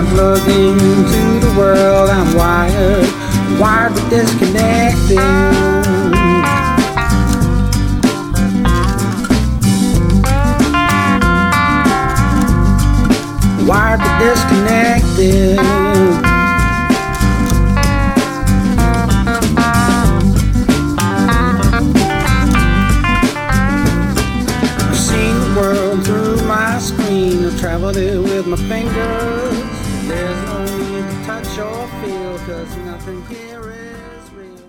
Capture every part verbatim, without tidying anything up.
I'm plugged into the world, I'm wired, wired but disconnected. Wired but disconnected. I've seen the world through my screen, I've traveled it with my fingers. There's no need to touch or feel, cause nothing here is real.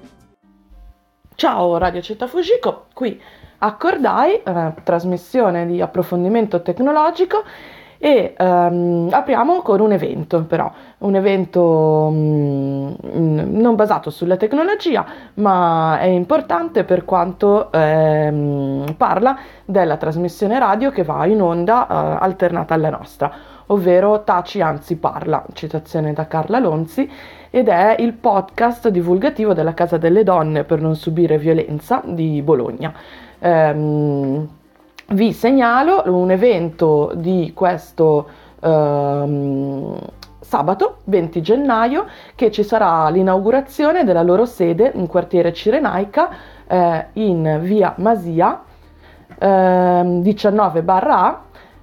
Ciao Radio Città Fujiko, qui Accordai, eh, trasmissione di approfondimento tecnologico. E um, apriamo con un evento, però un evento um, non basato sulla tecnologia, ma è importante per quanto um, parla della trasmissione radio che va in onda uh, alternata alla nostra, ovvero Taci anzi Parla, citazione da Carla Lonzi, ed è il podcast divulgativo della Casa delle Donne per non subire violenza di Bologna. Um, Vi segnalo un evento di questo ehm, sabato venti gennaio, che ci sarà l'inaugurazione della loro sede in quartiere Cirenaica, eh, in via Masia ehm, diciannove barra A,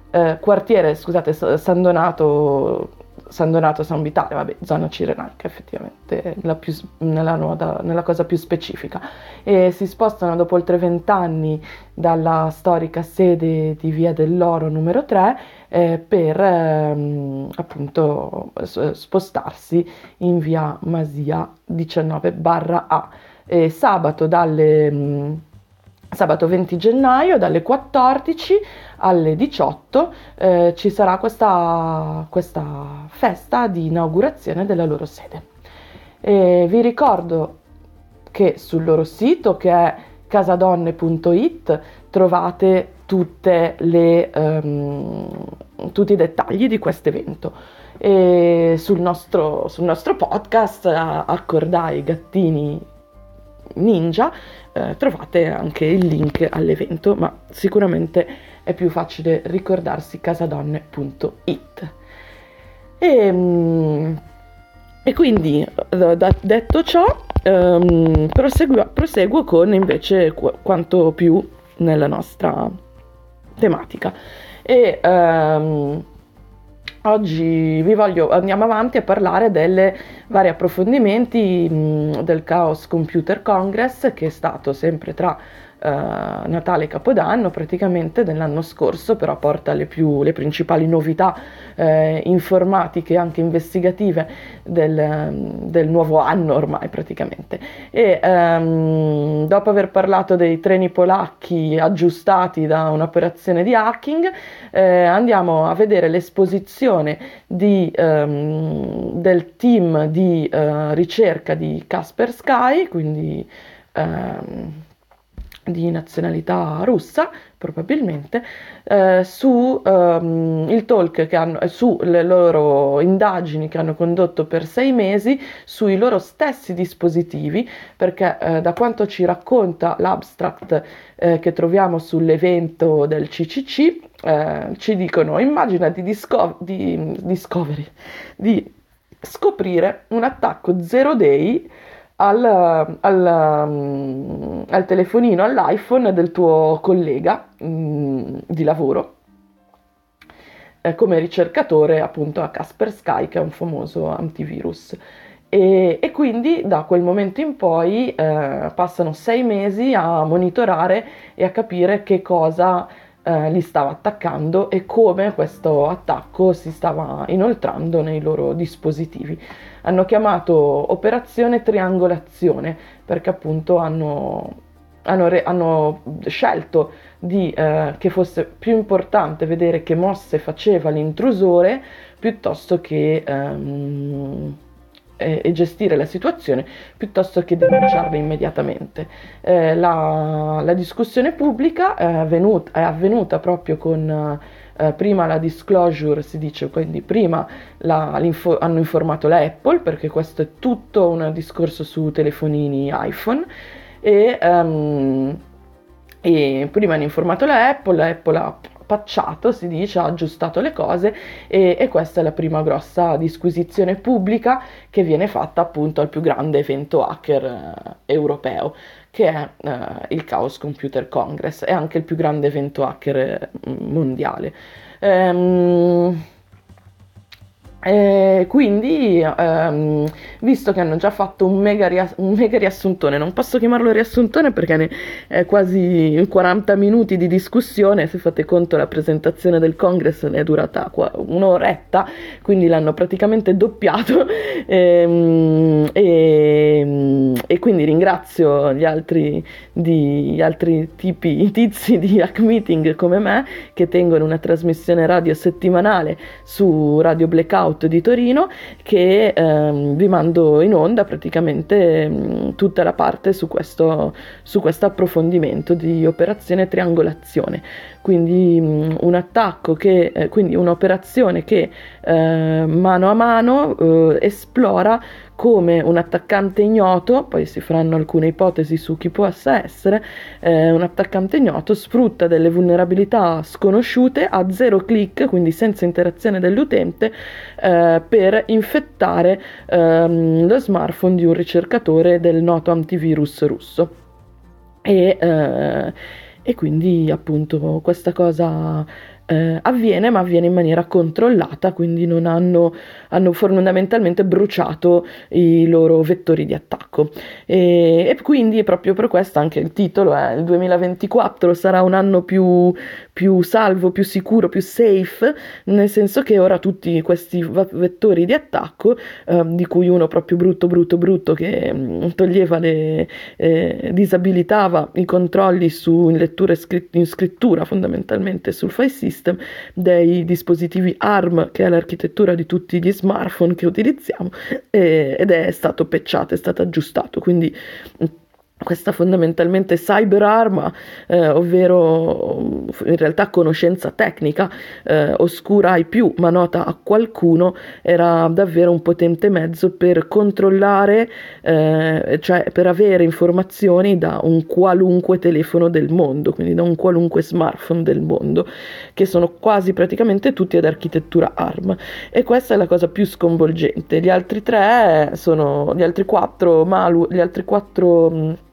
eh, quartiere scusate San Donato San Donato San Vitale, vabbè, zona Cirenaica effettivamente, la più, nella, nuova, nella cosa più specifica, e si spostano dopo oltre vent'anni dalla storica sede di via dell'Oro numero tre eh, per ehm, appunto spostarsi in via Masia diciannove barra A. E sabato dalle... Mh, Sabato venti gennaio dalle quattordici alle diciotto eh, ci sarà questa, questa festa di inaugurazione della loro sede. E vi ricordo che sul loro sito, che è casadonne punto it, trovate tutte le, um, tutti i dettagli di questo evento. E sul nostro, sul nostro podcast Accordai Gattini Ninja eh, trovate anche il link all'evento, ma sicuramente è più facile ricordarsi casadonne punto it. E, mm, e quindi da, da, detto ciò um, proseguo, proseguo con invece qu- quanto più nella nostra tematica. E um, oggi vi voglio, andiamo avanti a parlare delle vari approfondimenti mh, del Chaos Computer Congress, che è stato sempre tra eh, Natale e Capodanno praticamente dell'anno scorso, però porta le, più, le principali novità eh, informatiche e anche investigative del, del nuovo anno ormai praticamente. E ehm, dopo aver parlato dei treni polacchi aggiustati da un'operazione di hacking, eh, andiamo a vedere l'esposizione di, ehm, del team di eh, ricerca di Kaspersky, quindi ehm, di nazionalità russa probabilmente, eh, su ehm, il talk che hanno, sulle loro indagini che hanno condotto per sei mesi sui loro stessi dispositivi, perché eh, da quanto ci racconta l'abstract eh, che troviamo sull'evento del C C C, eh, ci dicono: immagina di, disco- di, discovery, di scoprire un attacco zero day Al, al, al telefonino, all'iPhone del tuo collega mh, di lavoro, eh, come ricercatore appunto a Kaspersky, che è un famoso antivirus. E, e quindi da quel momento in poi eh, passano sei mesi a monitorare e a capire che cosa eh, li stava attaccando e come questo attacco si stava inoltrando nei loro dispositivi. Hanno chiamato Operazione Triangolazione perché appunto hanno, hanno, re, hanno scelto di, eh, che fosse più importante vedere che mosse faceva l'intrusore piuttosto che ehm, e, e gestire la situazione, piuttosto che denunciarla immediatamente. Eh, la, la discussione pubblica è avvenuta, è avvenuta proprio con... Eh, prima la disclosure, si dice, quindi prima la, hanno informato la Apple, perché questo è tutto un discorso su telefonini iPhone, e, um, e prima hanno informato la Apple, la Apple ha patchato, si dice, ha aggiustato le cose, e, e questa è la prima grossa disquisizione pubblica che viene fatta appunto al più grande evento hacker eh, europeo, che è eh, il Chaos Computer Congress, è anche il più grande evento hacker mondiale. Ehm... E quindi ehm, visto che hanno già fatto un mega, rias- un mega riassuntone, non posso chiamarlo riassuntone perché ne è quasi quaranta minuti di discussione, se fate conto la presentazione del Congress ne è durata qua- un'oretta, quindi l'hanno praticamente doppiato, ehm, e, e quindi ringrazio gli altri, di, gli altri tipi, i tizi di Hack Meeting come me, che tengono una trasmissione radio settimanale su Radio Blackout di Torino, che ehm, vi mando in onda praticamente mh, tutta la parte su questo su questo approfondimento di operazione triangolazione, quindi mh, un attacco che eh, quindi un'operazione che eh, mano a mano eh, esplora come un attaccante ignoto, poi si faranno alcune ipotesi su chi possa essere, eh, un attaccante ignoto sfrutta delle vulnerabilità sconosciute a zero click, quindi senza interazione dell'utente, eh, per infettare ehm, lo smartphone di un ricercatore del noto antivirus russo. E, eh, e quindi appunto questa cosa Eh, avviene, ma avviene in maniera controllata, quindi non hanno, hanno fondamentalmente bruciato i loro vettori di attacco, e, e quindi proprio per questo anche il titolo è il duemilaventiquattro sarà un anno più, più salvo, più sicuro, più safe, nel senso che ora tutti questi vettori di attacco, eh, di cui uno proprio brutto brutto brutto che mh, toglieva le, eh, disabilitava i controlli su in lettura scritt- in scrittura fondamentalmente sul file system dei dispositivi A R M, che è l'architettura di tutti gli smartphone che utilizziamo, eh, ed è stato patchato, è stato aggiustato, quindi questa fondamentalmente cyberarma, eh, ovvero in realtà conoscenza tecnica eh, oscura ai più ma nota a qualcuno, era davvero un potente mezzo per controllare, eh, cioè per avere informazioni da un qualunque telefono del mondo, quindi da un qualunque smartphone del mondo, che sono quasi praticamente tutti ad architettura A R M, e questa è la cosa più sconvolgente. Gli altri tre sono, gli altri quattro malu, gli altri quattro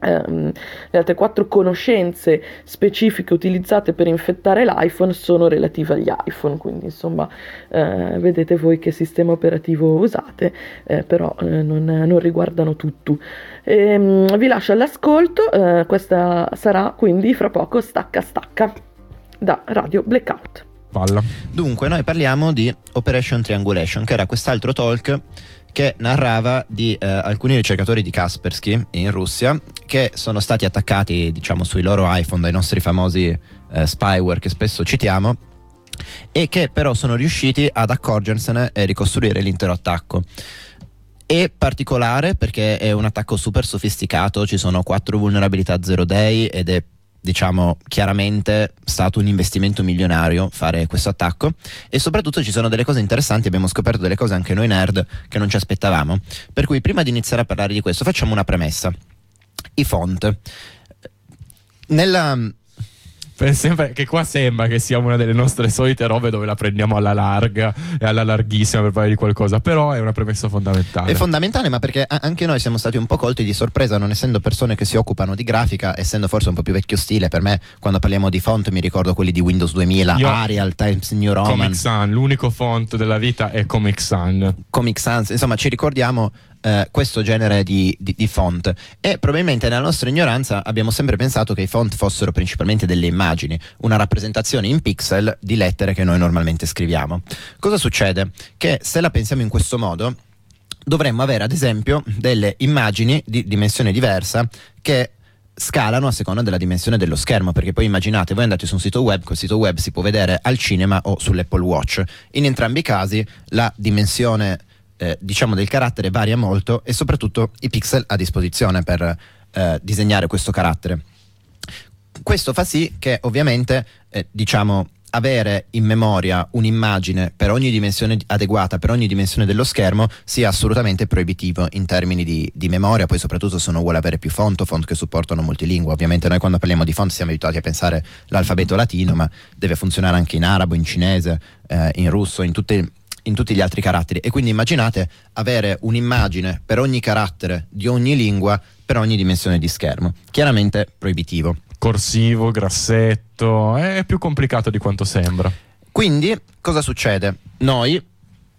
Um, le altre quattro conoscenze specifiche utilizzate per infettare l'iPhone sono relative agli iPhone, quindi insomma eh, vedete voi che sistema operativo usate, eh, però eh, non, non riguardano tutto. E, um, vi lascio all'ascolto, eh, questa sarà quindi fra poco Stacca Stacca da Radio Blackout. Parla. Dunque noi parliamo di Operation Triangulation, che era quest'altro talk che narrava di eh, alcuni ricercatori di Kaspersky in Russia che sono stati attaccati, diciamo, sui loro iPhone dai nostri famosi eh, spyware che spesso citiamo, e che però sono riusciti ad accorgersene e ricostruire l'intero attacco. È particolare perché è un attacco super sofisticato, ci sono quattro vulnerabilità zero day ed è, diciamo, chiaramente stato un investimento milionario fare questo attacco, e soprattutto ci sono delle cose interessanti, abbiamo scoperto delle cose anche noi nerd che non ci aspettavamo, per cui prima di iniziare a parlare di questo facciamo una premessa. I font nella... Sempre che qua sembra che sia una delle nostre solite robe dove la prendiamo alla larga e alla larghissima per parlare di qualcosa, però è una premessa fondamentale. È fondamentale, ma perché anche noi siamo stati un po' colti di sorpresa, non essendo persone che si occupano di grafica, essendo forse un po' più vecchio stile. Per me, quando parliamo di font mi ricordo quelli di Windows duemila, Io, Arial, Times New Roman, Comic Sans, l'unico font della vita è Comic Sans. Comic Sans, insomma ci ricordiamo Uh, questo genere di, di, di font, e probabilmente nella nostra ignoranza abbiamo sempre pensato che i font fossero principalmente delle immagini, una rappresentazione in pixel di lettere che noi normalmente scriviamo. Cosa succede? Che se la pensiamo in questo modo dovremmo avere ad esempio delle immagini di dimensione diversa che scalano a seconda della dimensione dello schermo, perché poi immaginate, voi andate su un sito web, quel sito web si può vedere al cinema o sull'Apple Watch, in entrambi i casi la dimensione Eh, diciamo del carattere varia molto, e soprattutto i pixel a disposizione per eh, disegnare questo carattere. Questo fa sì che ovviamente eh, diciamo avere in memoria un'immagine per ogni dimensione adeguata, per ogni dimensione dello schermo, sia assolutamente proibitivo in termini di, di memoria. Poi soprattutto se uno vuole avere più font o font che supportano multilingua. Ovviamente noi quando parliamo di font siamo abituati a pensare l'alfabeto latino, ma deve funzionare anche in arabo, in cinese, eh, in russo, in tutte in tutti gli altri caratteri. E quindi immaginate avere un'immagine per ogni carattere di ogni lingua, per ogni dimensione di schermo. Chiaramente proibitivo. Corsivo, grassetto, è più complicato di quanto sembra. Quindi cosa succede? Noi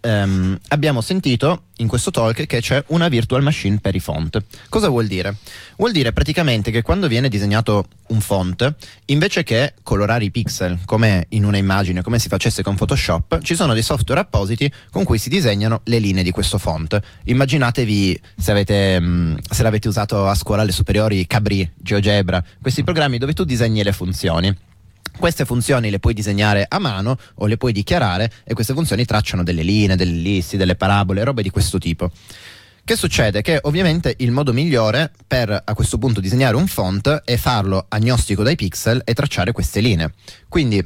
ehm, abbiamo sentito in questo talk che c'è una virtual machine per i font. Cosa vuol dire? Vuol dire praticamente che quando viene disegnato un font, invece che colorare i pixel come in una immagine, come si facesse con Photoshop, ci sono dei software appositi con cui si disegnano le linee di questo font. Immaginatevi se avete se l'avete usato a scuola alle superiori, Cabri, GeoGebra, questi programmi dove tu disegni le funzioni. Queste funzioni le puoi disegnare a mano o le puoi dichiarare, e queste funzioni tracciano delle linee, delle ellissi, delle parabole, robe di questo tipo. Che succede? Che ovviamente il modo migliore per a questo punto disegnare un font è farlo agnostico dai pixel e tracciare queste linee. Quindi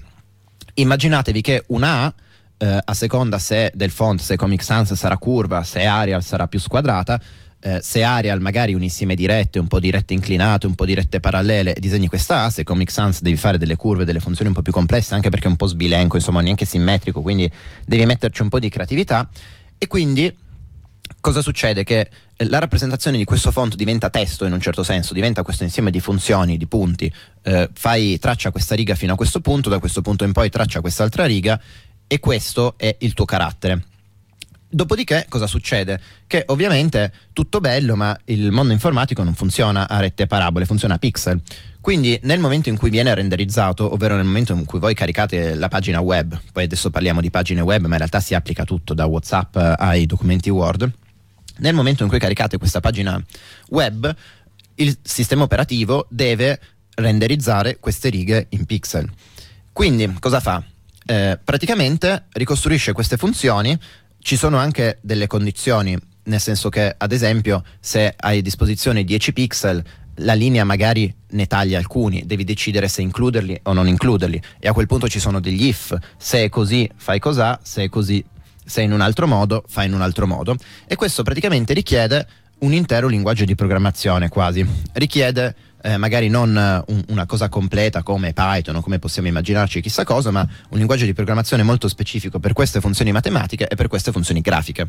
immaginatevi che una A, eh, a seconda se del font, se Comic Sans sarà curva, se Arial sarà più squadrata, Eh, se Arial magari un insieme dirette, un po' di rette inclinate, un po' di rette parallele, disegni questa A. Se Comic Sans devi fare delle curve, delle funzioni un po' più complesse, anche perché è un po' sbilenco, insomma neanche simmetrico, quindi devi metterci un po' di creatività. E quindi cosa succede? Che la rappresentazione di questo font diventa testo in un certo senso, diventa questo insieme di funzioni, di punti, eh, fai traccia questa riga fino a questo punto, da questo punto in poi traccia quest'altra riga, e questo è il tuo carattere. Dopodiché cosa succede? Che ovviamente tutto bello, ma il mondo informatico non funziona a rette e parabole, funziona a pixel. Quindi nel momento in cui viene renderizzato, ovvero nel momento in cui voi caricate la pagina web, poi adesso parliamo di pagine web ma in realtà si applica tutto, da WhatsApp ai documenti Word, nel momento in cui caricate questa pagina web il sistema operativo deve renderizzare queste righe in pixel. Quindi cosa fa? Eh, praticamente ricostruisce queste funzioni. Ci sono anche delle condizioni, nel senso che ad esempio se hai a disposizione dieci pixel la linea magari ne taglia alcuni, devi decidere se includerli o non includerli, e a quel punto ci sono degli if: se è così fai cos'ha, se è così, se è in un altro modo fai in un altro modo. E questo praticamente richiede un intero linguaggio di programmazione, quasi richiede eh, magari non un, una cosa completa come Python o come possiamo immaginarci chissà cosa, ma un linguaggio di programmazione molto specifico per queste funzioni matematiche e per queste funzioni grafiche.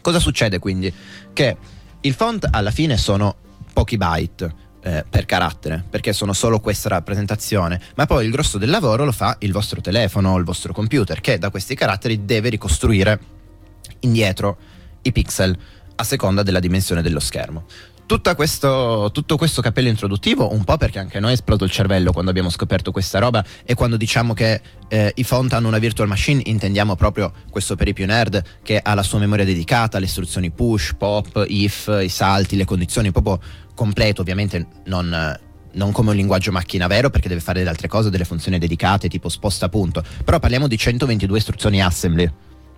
Cosa succede quindi? Che il font alla fine sono pochi byte eh, per carattere, perché sono solo questa rappresentazione, ma poi il grosso del lavoro lo fa il vostro telefono o il vostro computer, che da questi caratteri deve ricostruire indietro i pixel a seconda della dimensione dello schermo. Tutto questo, tutto questo cappello introduttivo, un po' perché anche noi è esploso il cervello quando abbiamo scoperto questa roba, e quando diciamo che eh, i font hanno una virtual machine intendiamo proprio questo per i più nerd, che ha la sua memoria dedicata, le istruzioni push, pop, if, i salti, le condizioni, proprio completo. Ovviamente non, non come un linguaggio macchina vero, perché deve fare delle altre cose, delle funzioni dedicate tipo sposta punto, però parliamo di centoventidue istruzioni assembly.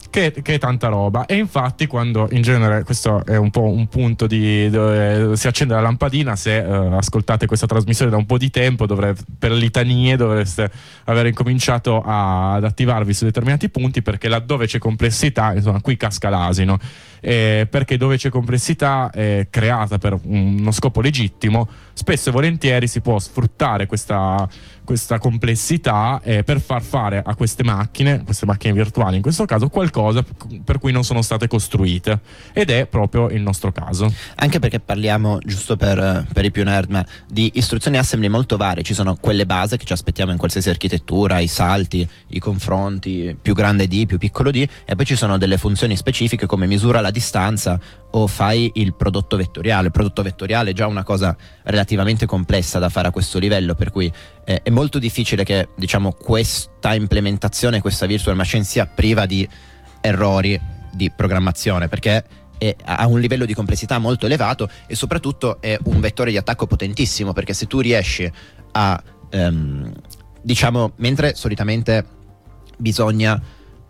Che, che è tanta roba. E infatti quando in genere, questo è un po' un punto di dove si accende la lampadina, se uh, ascoltate questa trasmissione da un po' di tempo, dovre- per litanie dovreste aver incominciato a, ad attivarvi su determinati punti, perché laddove c'è complessità, insomma qui casca l'asino, eh, perché dove c'è complessità eh, creata per uno scopo legittimo, spesso e volentieri si può sfruttare questa questa complessità eh, per far fare a queste macchine, queste macchine virtuali in questo caso, qualcosa per cui non sono state costruite, ed è proprio il nostro caso. Anche perché parliamo, giusto per, per i più nerd, ma di istruzioni assembly molto varie. Ci sono quelle base che ci aspettiamo in qualsiasi architettura, i salti, i confronti, più grande D, più piccolo D, e poi ci sono delle funzioni specifiche come misura la distanza o fai il prodotto vettoriale. Il prodotto vettoriale è già una cosa relativamente complessa da fare a questo livello, per cui eh, è molto difficile che, diciamo, questa implementazione, questa virtual machine sia priva di errori di programmazione, perché è, ha un livello di complessità molto elevato, e soprattutto è un vettore di attacco potentissimo, perché se tu riesci a ehm, diciamo, mentre solitamente bisogna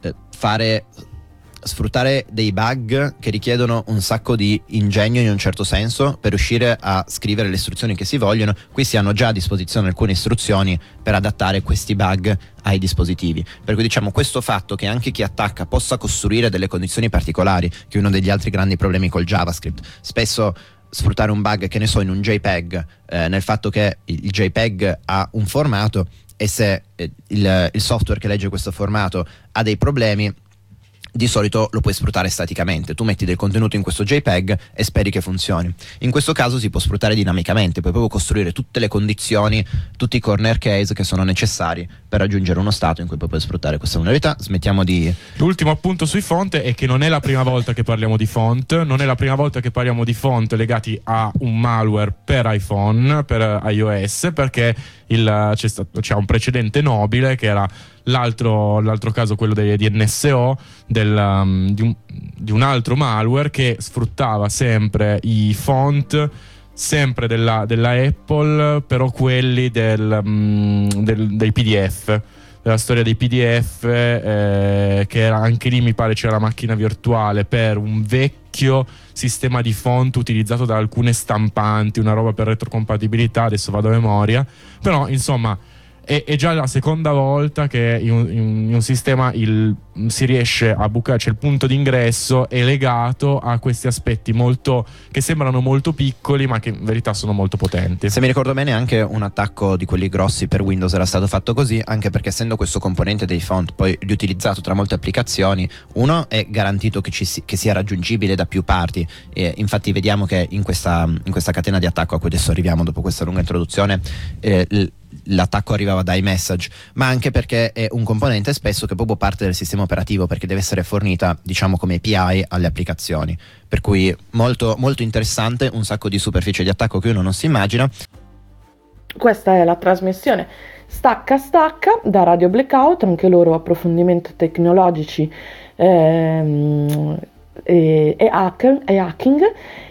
eh, fare sfruttare dei bug che richiedono un sacco di ingegno in un certo senso per riuscire a scrivere le istruzioni che si vogliono. Qui si hanno già a disposizione alcune istruzioni per adattare questi bug ai dispositivi, per cui diciamo questo fatto che anche chi attacca possa costruire delle condizioni particolari, che è uno degli altri grandi problemi col JavaScript. Spesso sfruttare un bug, che ne so, in un JPEG, eh, nel fatto che il JPEG ha un formato e se il, il software che legge questo formato ha dei problemi, di solito lo puoi sfruttare staticamente. Tu metti del contenuto in questo JPEG e speri che funzioni. In questo caso si può sfruttare dinamicamente, puoi proprio costruire tutte le condizioni, tutti i corner case che sono necessari per raggiungere uno stato in cui puoi sfruttare questa vulnerabilità. Smettiamo di... L'ultimo appunto sui font è che non è la prima volta che parliamo di font, non è la prima volta che parliamo di font legati a un malware per iPhone, per iOS, perché il, c'è, stato, c'è un precedente nobile che era L'altro, l'altro caso, quello dei, di N S O, del, um, di, un, di un altro malware che sfruttava sempre i font, sempre della, della Apple, però quelli del, um, del, dei P D F, della storia dei P D F, eh, che era, anche lì mi pare c'era la macchina virtuale per un vecchio sistema di font utilizzato da alcune stampanti, una roba per retrocompatibilità, adesso vado a memoria, però insomma... È già la seconda volta che in un, in un sistema il, si riesce a bucare, cioè il punto d'ingresso è legato a questi aspetti molto, che sembrano molto piccoli ma che in verità sono molto potenti. Se mi ricordo bene, anche un attacco di quelli grossi per Windows era stato fatto così, anche perché essendo questo componente dei font poi riutilizzato tra molte applicazioni, uno è garantito che, ci si, che sia raggiungibile da più parti, e infatti vediamo che in questa, in questa catena di attacco a cui adesso arriviamo dopo questa lunga introduzione, eh, l, l'attacco arrivava da iMessage, ma anche perché è un componente spesso che proprio parte del sistema operativo, perché deve essere fornita, diciamo, come A P I alle applicazioni, per cui molto, molto interessante, un sacco di superficie di attacco che uno non si immagina. Questa è la trasmissione Stacca Stacca da Radio Blackout, anche loro approfondimenti tecnologici ehm, e, e, hack, e hacking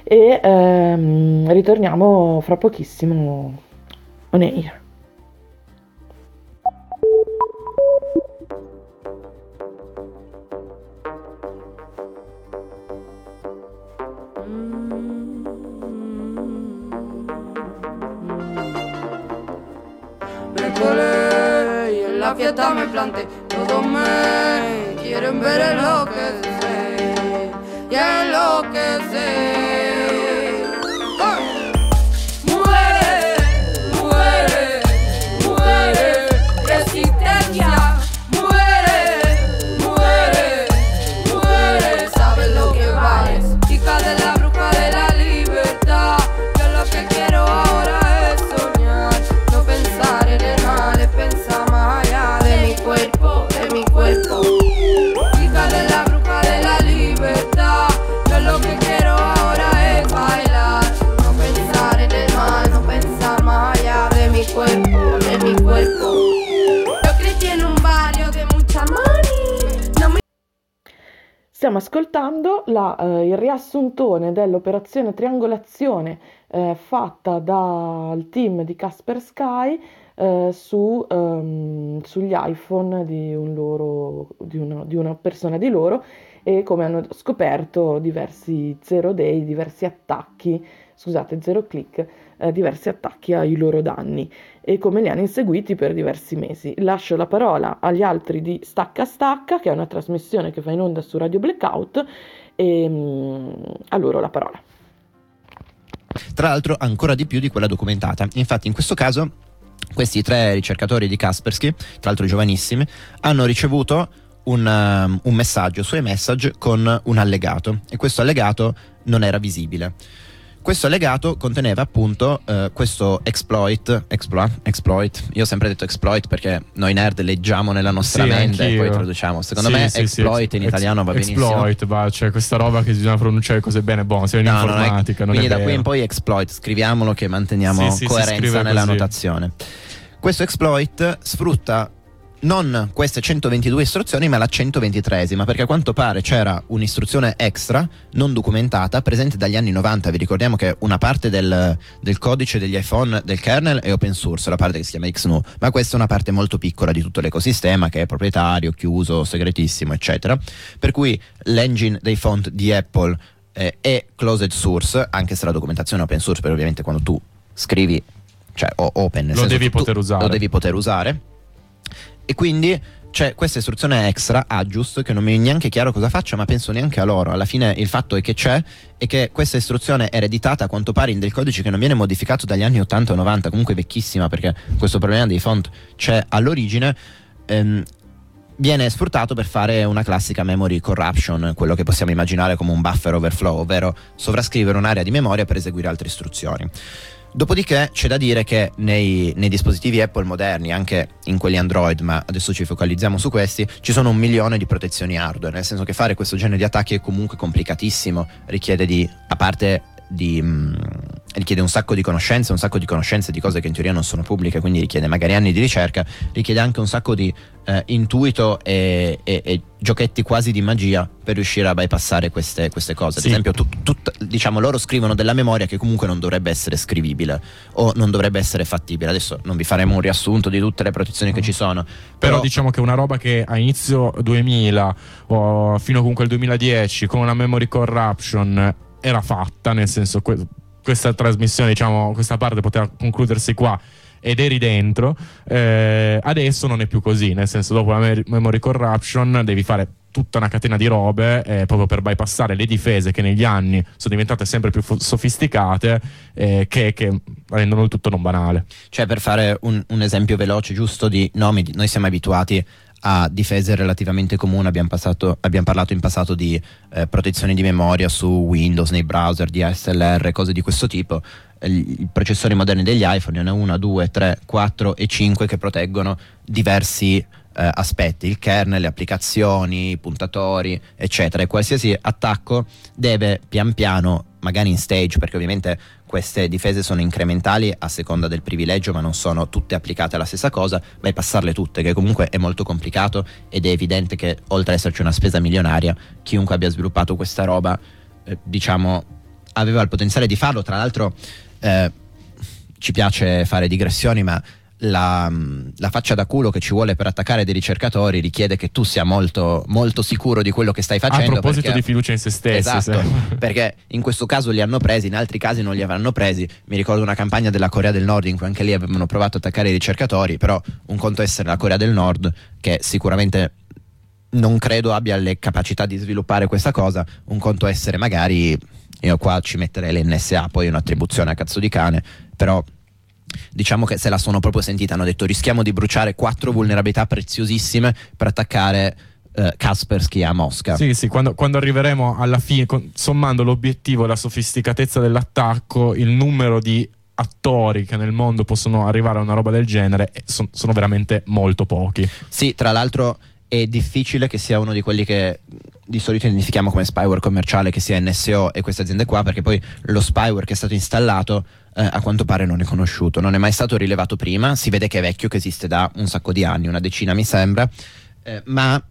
e ehm, ritorniamo fra pochissimo on air. Y en la fiesta me planté, todos me quieren ver enloquecer, y enloquecer. ¡Oh! Mujeres, mujeres, mujeres, resistencia. Mujeres, mujeres, mujeres, sabes lo que vales. Chica de la bruja de la libertad, yo lo que quiero ahora es soñar, no pensar en el mal, pensar más allá de mi cuerpo, de mi cuerpo. Chica de la bruja de la libertad, yo lo que quiero ahora es bailar, no pensar en el mal, no pensar más allá de mi cuerpo, de mi cuerpo. Yo crecí en un barrio de mucha money, no me... Stiamo ascoltando la, eh, il riassuntone dell'operazione triangolazione eh, fatta dal team di Kaspersky Eh, su, ehm, sugli iPhone di, un loro, di, una, di una persona di loro, e come hanno scoperto diversi zero day, diversi attacchi, scusate, zero click, eh, diversi attacchi ai loro danni e come li hanno inseguiti per diversi mesi. Lascio la parola agli altri di Stacca Stacca, che è una trasmissione che fa in onda su Radio Blackout, e mh, a loro la parola. Tra l'altro ancora di più di quella documentata. Infatti in questo caso questi tre ricercatori di Kaspersky, tra l'altro giovanissimi, hanno ricevuto un, um, un messaggio su iMessage con un allegato, e questo allegato non era visibile. Questo allegato conteneva appunto eh, questo exploit, exploit, exploit, io ho sempre detto exploit perché noi nerd leggiamo nella nostra sì, mente anch'io. E poi traduciamo, secondo sì, me sì, exploit sì, in ex, italiano va exploit, benissimo. Exploit, va, cioè questa roba che bisogna pronunciare cose bene, buono, se è in no, informatica non è, non quindi è da vero. Qui in poi exploit, scriviamolo che manteniamo sì, sì, coerenza nella così. Notazione. Questo exploit sfrutta non queste centoventidue istruzioni ma la centoventitreesima, perché a quanto pare c'era un'istruzione extra non documentata presente dagli anni novanta. Vi ricordiamo che una parte del, del codice degli iPhone del kernel è open source, la parte che si chiama X N U, ma questa è una parte molto piccola di tutto l'ecosistema che è proprietario, chiuso, segretissimo eccetera, per cui l'engine dei font di Apple eh, è closed source, anche se la documentazione è open source, perché ovviamente quando tu scrivi, cioè o open, nel lo senso devi poter usare. Lo devi poter usare. E quindi c'è questa istruzione extra, Adjust, che non mi è neanche chiaro cosa faccia, ma penso neanche a loro. Alla fine il fatto è che c'è, e che questa istruzione è ereditata a quanto pare in del codice che non viene modificato dagli anni ottanta o novanta, comunque vecchissima, perché questo problema dei font c'è all'origine. Ehm, viene sfruttato per fare una classica memory corruption, quello che possiamo immaginare come un buffer overflow, ovvero sovrascrivere un'area di memoria per eseguire altre istruzioni. Dopodiché c'è da dire che nei, nei dispositivi Apple moderni, anche in quelli Android, ma adesso ci focalizziamo su questi, ci sono un milione di protezioni hardware, nel senso che fare questo genere di attacchi è comunque complicatissimo, richiede di, a parte di... Mh, richiede un sacco di conoscenze, un sacco di conoscenze di cose che in teoria non sono pubbliche, quindi richiede magari anni di ricerca, richiede anche un sacco di eh, intuito e, e, e giochetti quasi di magia per riuscire a bypassare queste, queste cose. Sì. Ad esempio, tut, tut, diciamo, loro scrivono della memoria che comunque non dovrebbe essere scrivibile o non dovrebbe essere fattibile. Adesso non vi faremo un riassunto di tutte le protezioni mm. che ci sono. Però, però diciamo che una roba che a inizio duemila o fino comunque al duemiladieci con una memory corruption era fatta, nel senso... Que- questa trasmissione, diciamo, questa parte poteva concludersi qua ed eri dentro, eh, adesso non è più così, nel senso, dopo la me- memory corruption devi fare tutta una catena di robe eh, proprio per bypassare le difese che negli anni sono diventate sempre più fo- sofisticate eh, che, che rendono il tutto non banale. Cioè, per fare un, un esempio veloce giusto di nomi, noi siamo abituati a difese relativamente comuni, abbiamo, passato, abbiamo parlato in passato di eh, protezioni di memoria su Windows, nei browser, di A S L R, cose di questo tipo. I processori moderni degli iPhone ne hanno uno, due, tre, quattro e cinque che proteggono diversi eh, aspetti, il kernel, le applicazioni, i puntatori eccetera, e qualsiasi attacco deve pian piano, magari in stage, perché ovviamente queste difese sono incrementali a seconda del privilegio, ma non sono tutte applicate alla stessa cosa, vai passarle tutte, che comunque è molto complicato, ed è evidente che oltre ad esserci una spesa milionaria, chiunque abbia sviluppato questa roba eh, diciamo aveva il potenziale di farlo. Tra l'altro eh, ci piace fare digressioni, ma la, la faccia da culo che ci vuole per attaccare dei ricercatori richiede che tu sia molto molto sicuro di quello che stai facendo, a proposito, perché... di fiducia in se stessi. Esatto, se... perché in questo caso li hanno presi, in altri casi non li avranno presi. Mi ricordo una campagna della Corea del Nord in cui anche lì avevano provato a attaccare i ricercatori, però un conto è essere la Corea del Nord, che sicuramente non credo abbia le capacità di sviluppare questa cosa, un conto è essere magari, io qua ci metterei l'N S A, poi è un'attribuzione a cazzo di cane, però diciamo che se la sono proprio sentita, hanno detto rischiamo di bruciare quattro vulnerabilità preziosissime per attaccare eh, Kaspersky a Mosca. Sì, sì, quando, quando arriveremo alla fine, con, sommando l'obiettivo e la sofisticatezza dell'attacco, il numero di attori che nel mondo possono arrivare a una roba del genere son, sono veramente molto pochi. Sì, tra l'altro è difficile che sia uno di quelli che di solito identifichiamo come spyware commerciale, che sia N S O e queste aziende qua, perché poi lo spyware che è stato installato eh, a quanto pare non è conosciuto, non è mai stato rilevato prima, si vede che è vecchio, che esiste da un sacco di anni, una decina mi sembra, eh, ma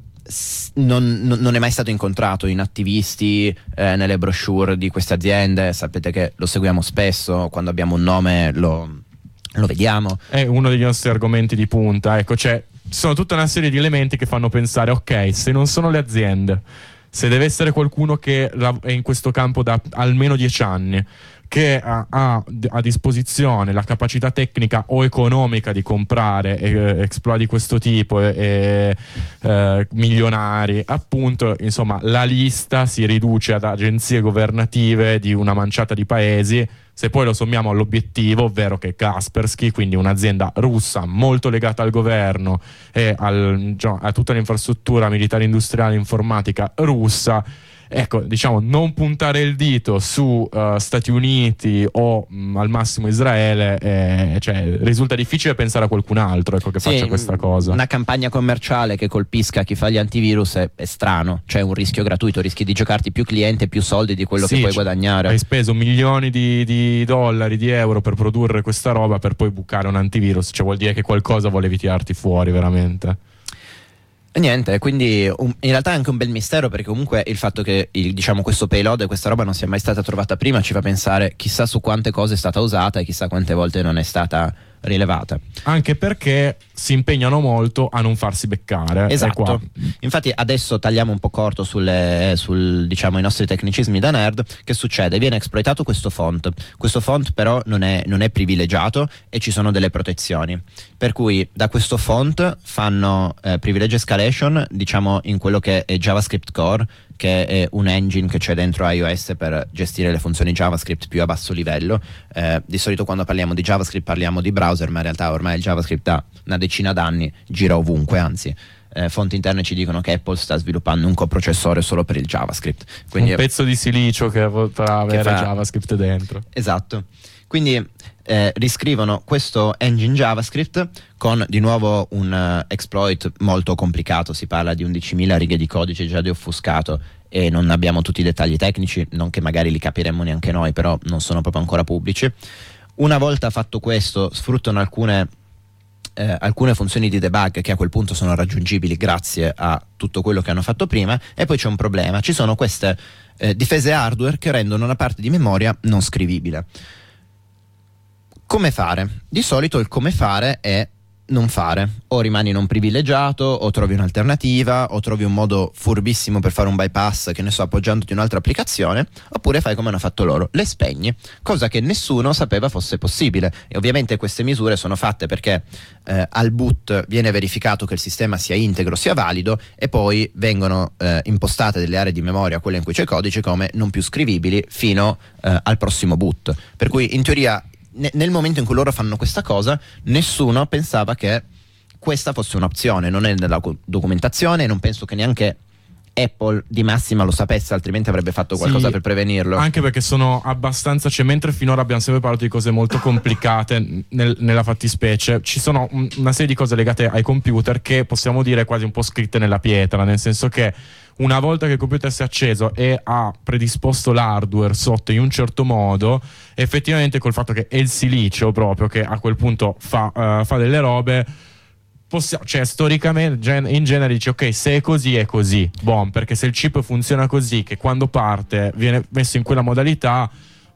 non, non è mai stato incontrato in attivisti, eh, nelle brochure di queste aziende. Sapete che lo seguiamo spesso, quando abbiamo un nome lo, lo vediamo, è uno dei nostri argomenti di punta, ecco. C'è cioè sono tutta una serie di elementi che fanno pensare, ok, se non sono le aziende, se deve essere qualcuno che è in questo campo da almeno dieci anni, che ha a disposizione la capacità tecnica o economica di comprare eh, exploit di questo tipo, eh, eh, milionari, appunto, insomma, la lista si riduce ad agenzie governative di una manciata di paesi. Se poi lo sommiamo all'obiettivo, ovvero che Kaspersky, quindi un'azienda russa molto legata al governo e al, a tutta l'infrastruttura militare, industriale, informatica russa, ecco, diciamo, non puntare il dito su uh, Stati Uniti o mh, al massimo Israele, eh, cioè, risulta difficile pensare a qualcun altro, ecco, che sì, faccia questa cosa. Una campagna commerciale che colpisca chi fa gli antivirus è, è strano, c'è un rischio gratuito, rischi di giocarti più clienti e più soldi di quello sì, che puoi c- guadagnare. Hai speso milioni di, di dollari, di euro per produrre questa roba per poi bucare un antivirus, cioè vuol dire che qualcosa volevi tirarti fuori veramente. E niente, quindi um, in realtà è anche un bel mistero, perché comunque il fatto che il, diciamo, questo payload e questa roba non sia mai stata trovata prima ci fa pensare chissà su quante cose è stata usata e chissà quante volte non è stata rilevata. Anche perché si impegnano molto a non farsi beccare. Esatto. Qua. Infatti adesso tagliamo un po' corto sulle, sul, diciamo, i nostri tecnicismi da nerd. Che succede? Viene esploitato questo font. Questo font però non è, non è privilegiato e ci sono delle protezioni. Per cui da questo font fanno eh, privilege escalation, diciamo, in quello che è JavaScript Core, che è un engine che c'è dentro iOS per gestire le funzioni JavaScript più a basso livello. Eh, di solito quando parliamo di JavaScript parliamo di browser, ma in realtà ormai il JavaScript da una decina d'anni gira ovunque, anzi eh, fonti interne ci dicono che Apple sta sviluppando un coprocessore solo per il JavaScript. Quindi un pezzo di silicio che potrà avere che fa... JavaScript dentro. Esatto. Quindi eh, riscrivono questo engine JavaScript con di nuovo un uh, exploit molto complicato, si parla di undicimila righe di codice già deoffuscato e non abbiamo tutti i dettagli tecnici, non che magari li capiremmo neanche noi, però non sono proprio ancora pubblici. Una volta fatto questo, sfruttano alcune, eh, alcune funzioni di debug che a quel punto sono raggiungibili grazie a tutto quello che hanno fatto prima, e poi c'è un problema, ci sono queste eh, difese hardware che rendono una parte di memoria non scrivibile. Come fare? Di solito il come fare è non fare, o rimani non privilegiato, o trovi un'alternativa, o trovi un modo furbissimo per fare un bypass, che ne so, appoggiandoti un'altra applicazione, oppure fai come hanno fatto loro, le spegni, cosa che nessuno sapeva fosse possibile. E ovviamente queste misure sono fatte perché eh, al boot viene verificato che il sistema sia integro, sia valido, e poi vengono eh, impostate delle aree di memoria, quelle in cui c'è codice, come non più scrivibili fino eh, al prossimo boot. Per cui in teoria nel momento in cui loro fanno questa cosa nessuno pensava che questa fosse un'opzione, non è nella documentazione e non penso che neanche Apple di massima lo sapesse, altrimenti avrebbe fatto qualcosa sì, per prevenirlo. Anche perché sono abbastanza, cioè mentre finora abbiamo sempre parlato di cose molto complicate nel, nella fattispecie, ci sono un, una serie di cose legate ai computer che possiamo dire quasi un po' scritte nella pietra, nel senso che una volta che il computer si è acceso e ha predisposto l'hardware sotto in un certo modo, effettivamente col fatto che è il silicio proprio che a quel punto fa, uh, fa delle robe, possiamo, cioè storicamente gen- in genere dici ok, se è così è così, buon, perché se il chip funziona così, che quando parte viene messo in quella modalità,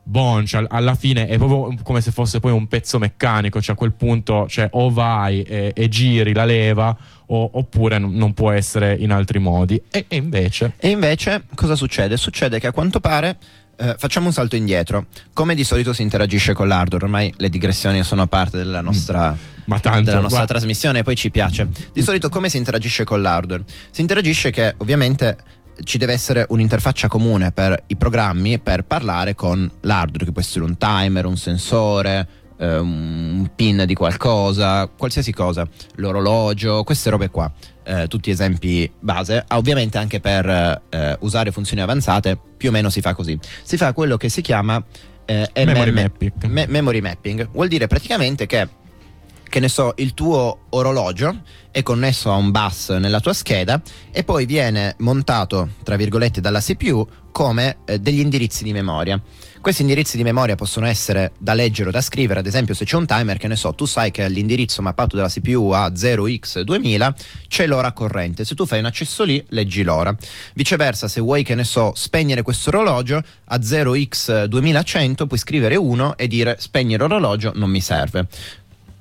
buon, cioè, alla fine è proprio come se fosse poi un pezzo meccanico, cioè a quel punto cioè, o vai e, e giri la leva O, oppure n- non può essere in altri modi. E, e invece? E invece cosa succede? Succede che a quanto pare eh, facciamo un salto indietro. Come di solito si interagisce con l'hardware, ormai le digressioni sono parte della nostra, Ma tanto, della nostra trasmissione e poi ci piace. Di solito come si interagisce con l'hardware? Si interagisce che ovviamente ci deve essere un'interfaccia comune per i programmi per parlare con l'hardware, che può essere un timer, un sensore, un pin di qualcosa, qualsiasi cosa, l'orologio, queste robe qua, eh, tutti esempi base. Ovviamente anche per eh, usare funzioni avanzate più o meno si fa così, si fa quello che si chiama eh, M M- memory, mapping. Me- memory mapping, vuol dire praticamente che che ne so, il tuo orologio è connesso a un bus nella tua scheda e poi viene montato, tra virgolette, dalla C P U come eh, degli indirizzi di memoria. Questi indirizzi di memoria possono essere da leggere o da scrivere, ad esempio se c'è un timer, che ne so, tu sai che l'indirizzo mappato dalla C P U a zero x duemila c'è l'ora corrente, se tu fai un accesso lì leggi l'ora. Viceversa, se vuoi, che ne so, spegnere questo orologio a zero x duemilacento puoi scrivere uno e dire spegnere orologio, non mi serve.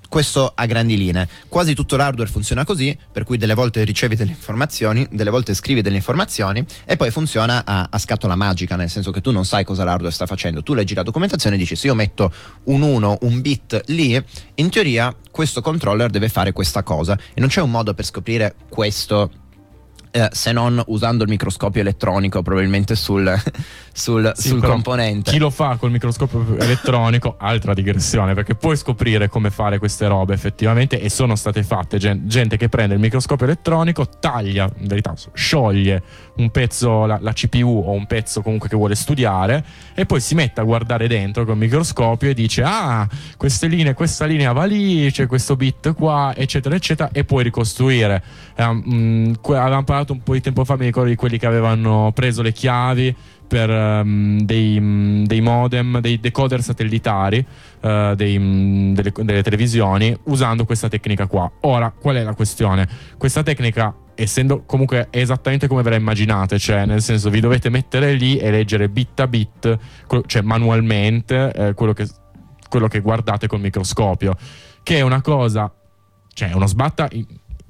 Questo a grandi linee. Quasi tutto l'hardware funziona così, per cui delle volte ricevi delle informazioni, delle volte scrivi delle informazioni e poi funziona a, a scatola magica, nel senso che tu non sai cosa l'hardware sta facendo, tu leggi la documentazione e dici se io metto un uno, un bit lì, in teoria questo controller deve fare questa cosa, e non c'è un modo per scoprire questo eh, se non usando il microscopio elettronico probabilmente sul, sul, sì, sul componente. Chi lo fa col microscopio elettronico, altra digressione, perché puoi scoprire come fare queste robe effettivamente, e sono state fatte gen- gente che prende il microscopio elettronico, taglia, in verità scioglie un pezzo, la, la C P U o un pezzo comunque che vuole studiare, e poi si mette a guardare dentro col microscopio e dice ah, queste linee, questa linea va lì, c'è questo bit qua, eccetera eccetera, e puoi ricostruire. um, avevamo parlato un po' di tempo fa, mi ricordo di quelli che avevano preso le chiavi per um, dei, um, dei modem, dei decoder satellitari uh, dei, um, delle, delle televisioni usando questa tecnica qua. Ora, qual è la questione? Questa tecnica essendo comunque esattamente come ve la immaginate, cioè nel senso vi dovete mettere lì e leggere bit a bit, cioè manualmente, eh, quello che, quello che guardate col microscopio, che è una cosa, cioè uno sbatta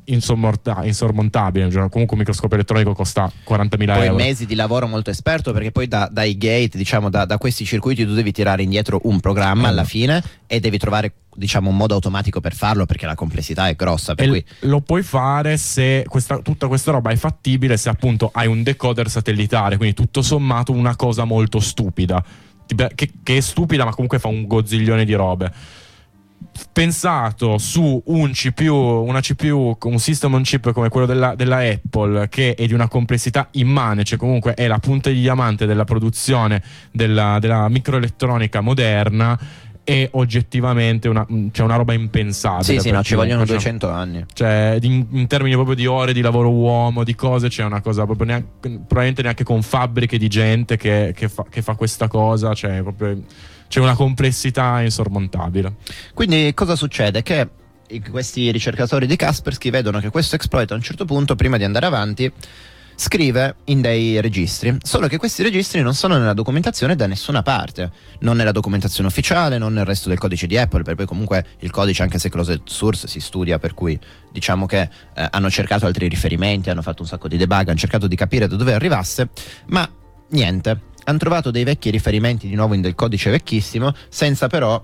insormontabile. Comunque un microscopio elettronico costa quarantamila euro. Poi mesi di lavoro molto esperto, perché poi da, dai gate, diciamo da, da questi circuiti tu devi tirare indietro un programma alla fine e devi trovare, diciamo, un modo automatico per farlo, perché la complessità è grossa, per cui... Lo puoi fare se questa, tutta questa roba è fattibile se appunto hai un decoder satellitare, quindi tutto sommato una cosa molto stupida, che, che è stupida ma comunque fa un gozziglione di robe. Pensato su un C P U, una C P U, un system on chip come quello della, della Apple, che è di una complessità immane, cioè comunque è la punta di diamante della produzione della, della microelettronica moderna, è oggettivamente una, cioè una roba impensabile. Sì, sì, no, ci vogliono duecento anni. Cioè, in, in termini proprio di ore di lavoro uomo, di cose, c'è, cioè una cosa proprio neanche, probabilmente neanche con fabbriche di gente che, che, fa, che fa questa cosa, cioè proprio... C'è una complessità insormontabile. Quindi cosa succede? Che questi ricercatori di Kaspersky vedono che questo exploit a un certo punto, prima di andare avanti, scrive in dei registri, solo che questi registri non sono nella documentazione da nessuna parte, non nella documentazione ufficiale, non nel resto del codice di Apple, per cui comunque il codice, anche se closed source, si studia, per cui diciamo che eh, hanno cercato altri riferimenti, hanno fatto un sacco di debug, hanno cercato di capire da dove arrivasse, ma niente. Hanno trovato dei vecchi riferimenti di nuovo in del codice vecchissimo, senza però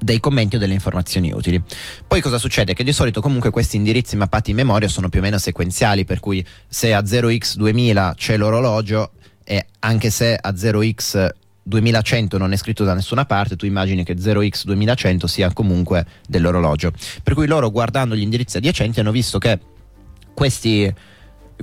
dei commenti o delle informazioni utili. Poi cosa succede? Che di solito comunque questi indirizzi mappati in memoria sono più o meno sequenziali, per cui se a zero x duemila c'è l'orologio, e anche se a zero x duemilacento non è scritto da nessuna parte, tu immagini che zero x duemilacento sia comunque dell'orologio. Per cui loro, guardando gli indirizzi adiacenti, hanno visto che questi...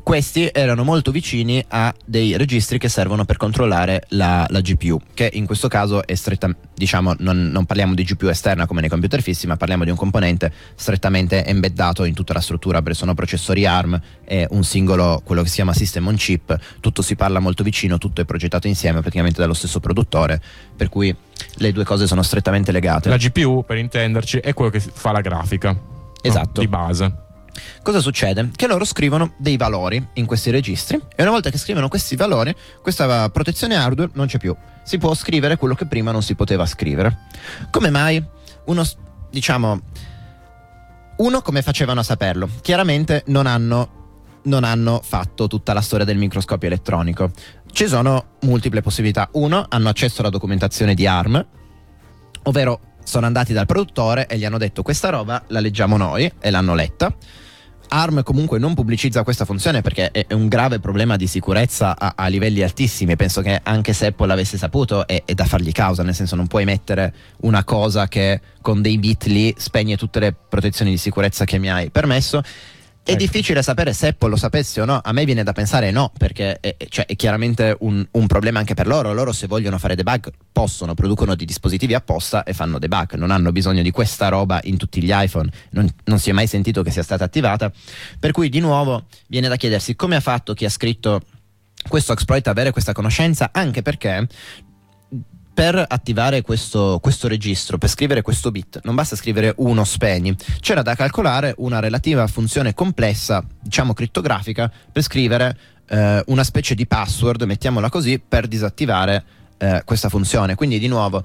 Questi erano molto vicini a dei registri che servono per controllare la, la G P U, che in questo caso è stretta, diciamo, non, non parliamo di G P U esterna come nei computer fissi, ma parliamo di un componente strettamente embeddato in tutta la struttura, perché sono processori ARM e un singolo, quello che si chiama system on chip, tutto si parla molto vicino, tutto è progettato insieme praticamente dallo stesso produttore, per cui le due cose sono strettamente legate. La G P U, per intenderci, è quello che fa la grafica, esatto, no? Di base. Cosa succede? Che loro scrivono dei valori in questi registri, e una volta che scrivono questi valori, questa protezione hardware non c'è più. Si può scrivere quello che prima non si poteva scrivere. Come mai? Uno, diciamo, uno come facevano a saperlo? Chiaramente non hanno, non hanno fatto tutta la storia del microscopio elettronico. Ci sono multiple possibilità. Uno, hanno accesso alla documentazione di ARM, ovvero sono andati dal produttore e gli hanno detto: questa roba la leggiamo noi, e l'hanno letta. ARM comunque non pubblicizza questa funzione perché è un grave problema di sicurezza a, a livelli altissimi. Penso che anche se Apple l'avesse saputo è, è da fargli causa, nel senso non puoi mettere una cosa che con dei bit lì spegne tutte le protezioni di sicurezza che mi hai permesso. È difficile sapere se Apple lo sapesse o no. A me viene da pensare no, perché è, cioè, è chiaramente un, un problema anche per loro. Loro, se vogliono fare debug, possono, producono dei dispositivi apposta e fanno debug, non hanno bisogno di questa roba in tutti gli iPhone, non, non si è mai sentito che sia stata attivata, per cui di nuovo viene da chiedersi come ha fatto chi ha scritto questo exploit ad avere questa conoscenza, anche perché per attivare questo, questo registro, per scrivere questo bit, non basta scrivere uno spegni, c'era da calcolare una relativa funzione complessa, diciamo crittografica, per scrivere eh, una specie di password, mettiamola così, per disattivare eh, questa funzione. Quindi di nuovo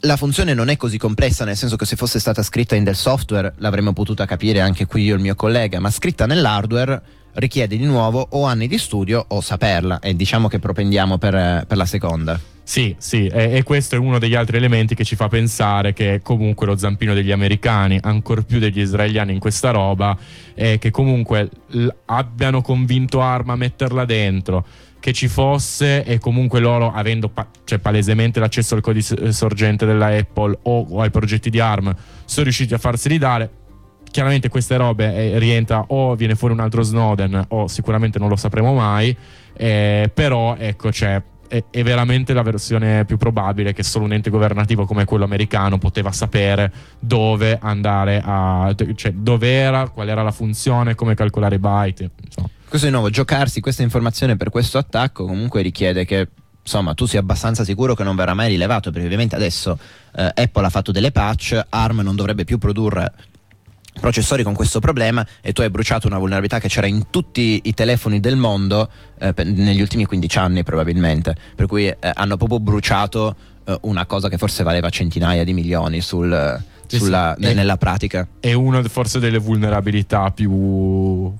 la funzione non è così complessa, nel senso che se fosse stata scritta in del software l'avremmo potuta capire anche qui io e il mio collega, ma scritta nell'hardware richiede di nuovo o anni di studio o saperla, e diciamo che propendiamo per, per la seconda. Sì, sì, e, e questo è uno degli altri elementi che ci fa pensare che comunque lo zampino degli americani, ancor più degli israeliani in questa roba, è che comunque l- abbiano convinto ARM a metterla dentro, che ci fosse, e comunque loro, avendo pa- cioè palesemente l'accesso al codice sorgente della Apple o, o ai progetti di ARM, sono riusciti a farseli dare. Chiaramente queste robe eh, rientra o viene fuori un altro Snowden o sicuramente non lo sapremo mai, eh, però ecco, c'è... Cioè, è veramente la versione più probabile che solo un ente governativo come quello americano poteva sapere dove andare a, cioè dove era, qual era la funzione, come calcolare i byte, insomma. Questo di nuovo, giocarsi questa informazione per questo attacco comunque richiede che, insomma, tu sia abbastanza sicuro che non verrà mai rilevato, perché ovviamente adesso eh, Apple ha fatto delle patch, ARM non dovrebbe più produrre processori con questo problema, e tu hai bruciato una vulnerabilità che c'era in tutti i telefoni del mondo eh, per, negli ultimi quindici anni probabilmente, per cui eh, hanno proprio bruciato eh, una cosa che forse valeva centinaia di milioni sul, sì, sulla, sì. N- nella pratica. È una forse delle vulnerabilità più...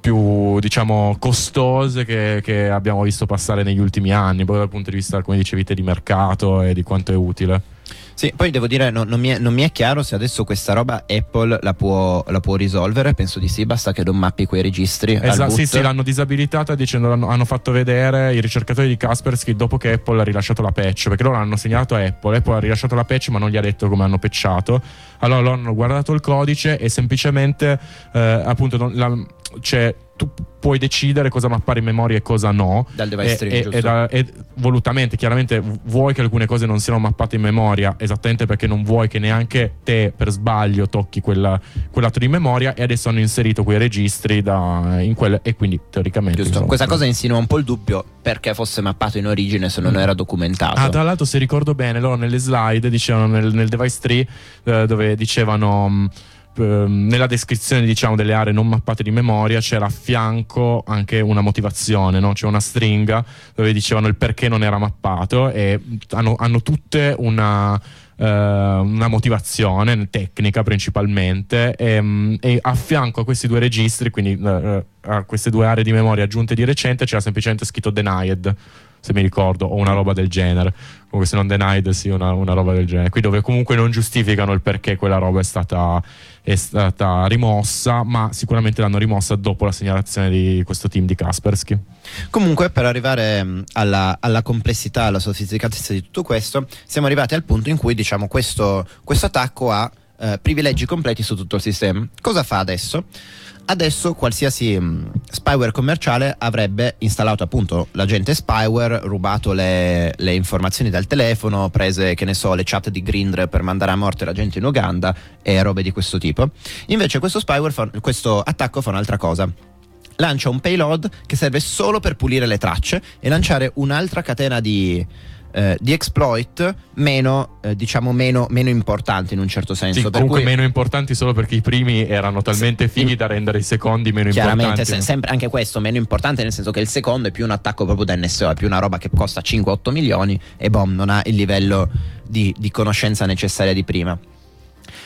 più diciamo costose che, che abbiamo visto passare negli ultimi anni, poi dal punto di vista, come dicevi te, di mercato e di quanto è utile. Sì, poi devo dire no, non, mi è, non mi è chiaro se adesso questa roba Apple la può, la può risolvere. Penso di sì, basta che non mappi quei registri. Esatto, sì, sì, l'hanno disabilitata dicendo, l'hanno, hanno fatto vedere i ricercatori di Kaspersky dopo che Apple ha rilasciato la patch, perché loro hanno segnalato a Apple, Apple ha rilasciato la patch ma non gli ha detto come hanno patchato. Allora loro hanno guardato il codice e semplicemente eh, appunto non, la, cioè, tu puoi decidere cosa mappare in memoria e cosa no dal device string, e, e, e, da, e volutamente chiaramente vuoi che alcune cose non siano mappate in memoria, esattamente perché non vuoi che neanche te per sbaglio tocchi quella, quell'atto di memoria, e adesso hanno inserito quei registri da, in quelle, e quindi teoricamente giusto, insomma, questa cosa insinua un po' il dubbio perché fosse mappato in origine se non mm. era documentato. Ah, tra l'altro, se ricordo bene, loro nelle slide dicevano nel, nel device tree eh, dove dicevano mh, nella descrizione, diciamo, delle aree non mappate di memoria c'era a fianco anche una motivazione, no? C'è una stringa dove dicevano il perché non era mappato, e hanno, hanno tutte una, eh, una motivazione tecnica principalmente, e, e a fianco a questi due registri, quindi eh, a queste due aree di memoria aggiunte di recente, c'era semplicemente scritto denied, se mi ricordo, o una roba del genere, comunque se non denied, sì, una, una roba del genere, qui dove comunque non giustificano il perché quella roba è stata, è stata rimossa, ma sicuramente l'hanno rimossa dopo la segnalazione di questo team di Kaspersky. Comunque, per arrivare alla, alla complessità, alla sofisticatezza di tutto questo, siamo arrivati al punto in cui, diciamo, questo, questo attacco ha eh, privilegi completi su tutto il sistema. Cosa fa adesso? Adesso qualsiasi mh, spyware commerciale avrebbe installato appunto l'agente spyware, rubato le, le informazioni dal telefono, prese, che ne so, le chat di Grindr per mandare a morte la gente in Uganda e robe di questo tipo. Invece questo spyware fa, questo attacco fa un'altra cosa. Lancia un payload che serve solo per pulire le tracce e lanciare un'altra catena di... Eh, di exploit meno eh, diciamo meno, meno importanti in un certo senso, sì, per comunque cui... meno importanti solo perché i primi erano talmente sì, fighi da rendere i secondi meno chiaramente importanti, chiaramente sempre anche questo meno importante, nel senso che il secondo è più un attacco proprio da N S O, è più una roba che costa cinque otto milioni e boom, non ha il livello di, di conoscenza necessaria di prima.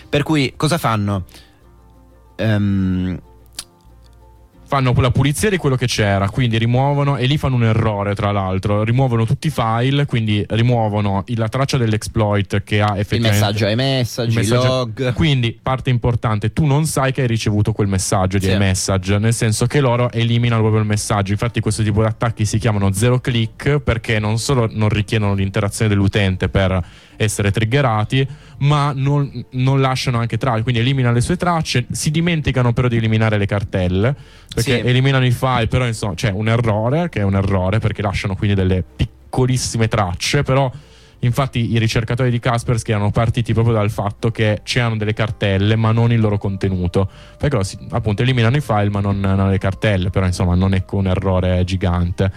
Per cui cosa fanno? Ehm fanno la pulizia di quello che c'era, quindi rimuovono, e lì fanno un errore tra l'altro, rimuovono tutti i file, quindi rimuovono la traccia dell'exploit che ha effettivamente il messaggio iMessage, il messaggio, log, quindi parte importante, tu non sai che hai ricevuto quel messaggio di sì. iMessage, nel senso che loro eliminano proprio il messaggio. Infatti questo tipo di attacchi si chiamano zero click perché non solo non richiedono l'interazione dell'utente per essere triggerati, ma non, non lasciano anche tracce, quindi eliminano le sue tracce, si dimenticano però di eliminare le cartelle perché sì. eliminano i file, però insomma c'è un errore che è un errore perché lasciano quindi delle piccolissime tracce. Però infatti i ricercatori di Kaspersky erano partiti proprio dal fatto che c'erano delle cartelle ma non il loro contenuto, perché appunto eliminano i file ma non, non le cartelle, però insomma non è un errore gigante.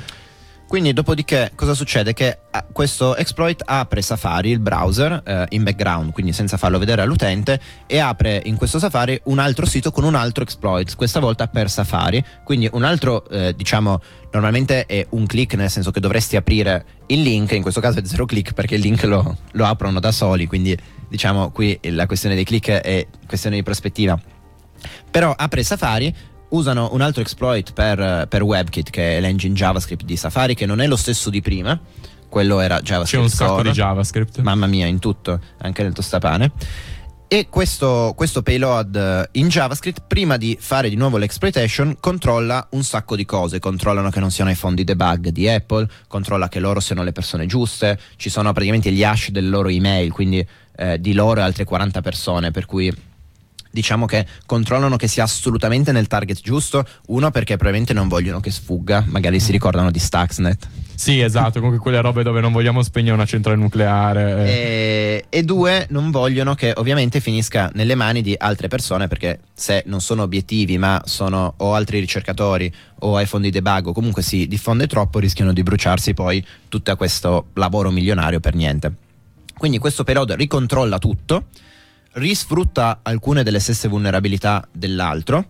Quindi dopodiché cosa succede? Che questo exploit apre Safari, il browser, eh, in background, quindi senza farlo vedere all'utente, e apre in questo Safari un altro sito con un altro exploit, questa volta per Safari, quindi un altro eh, diciamo, normalmente è un click, nel senso che dovresti aprire il link, in questo caso è zero click perché il link lo, lo aprono da soli, quindi diciamo qui la questione dei click è questione di prospettiva. Però apre Safari, usano un altro exploit per, per WebKit, che è l'engine JavaScript di Safari, che non è lo stesso di prima, quello era JavaScript. C'è un sacco Core, di JavaScript, mamma mia, in tutto, anche nel tostapane. E questo, questo payload in JavaScript, prima di fare di nuovo l'exploitation, controlla un sacco di cose. Controllano che non siano i fondi debug di Apple, controlla che loro siano le persone giuste, ci sono praticamente gli hash delle loro email, quindi eh, di loro e altre quaranta persone, per cui diciamo che controllano che sia assolutamente nel target giusto. Uno, perché probabilmente non vogliono che sfugga, magari si ricordano di Stuxnet. Sì, esatto, comunque quelle robe dove non vogliamo spegnere una centrale nucleare. E, e due, non vogliono che ovviamente finisca nelle mani di altre persone, perché se non sono obiettivi ma sono o altri ricercatori o ai fondi debug, o comunque si diffonde troppo, rischiano di bruciarsi poi tutto questo lavoro milionario per niente. Quindi questo periodo ricontrolla tutto, risfrutta alcune delle stesse vulnerabilità dell'altro,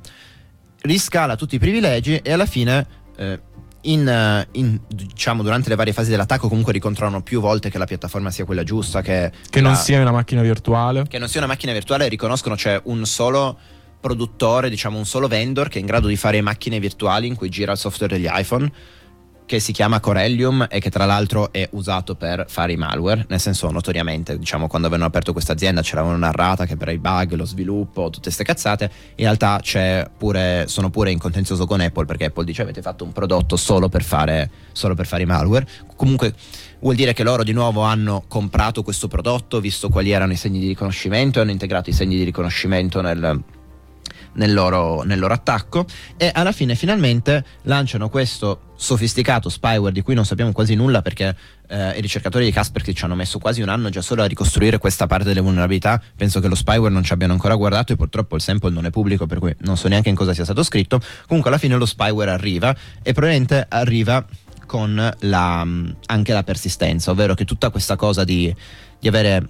riscala tutti i privilegi e alla fine eh, in, in diciamo durante le varie fasi dell'attacco comunque ricontrollano più volte che la piattaforma sia quella giusta, che, che la, non sia una macchina virtuale che non sia una macchina virtuale riconoscono c'è un solo produttore, diciamo un solo vendor che è in grado di fare macchine virtuali in cui gira il software degli iPhone, che si chiama Corellium e che tra l'altro è usato per fare i malware, nel senso notoriamente, diciamo, quando avevano aperto questa azienda ce l'avevano narrata che per i bug, lo sviluppo, tutte ste cazzate, in realtà c'è pure, sono pure in contenzioso con Apple perché Apple dice avete fatto un prodotto solo per fare, solo per fare i malware. Comunque vuol dire che loro di nuovo hanno comprato questo prodotto, visto quali erano i segni di riconoscimento e hanno integrato i segni di riconoscimento nel... Nel loro, nel loro attacco, e alla fine finalmente lanciano questo sofisticato spyware di cui non sappiamo quasi nulla perché eh, i ricercatori di Kaspersky ci hanno messo quasi un anno già solo a ricostruire questa parte delle vulnerabilità. Penso che lo spyware non ci abbiano ancora guardato e purtroppo il sample non è pubblico, per cui non so neanche in cosa sia stato scritto. Comunque alla fine lo spyware arriva e probabilmente arriva con la, anche la persistenza, ovvero che tutta questa cosa di, di avere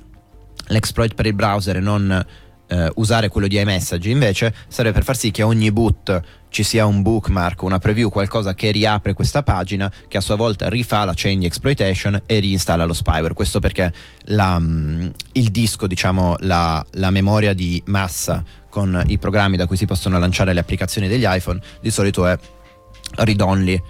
l'exploit per il browser e non Uh, usare quello di iMessage invece serve per far sì che ogni boot ci sia un bookmark, una preview, qualcosa che riapre questa pagina, che a sua volta rifà la chain di exploitation e reinstalla lo spyware. Questo perché la, il disco, diciamo la, la memoria di massa con i programmi da cui si possono lanciare le applicazioni degli iPhone di solito è read-only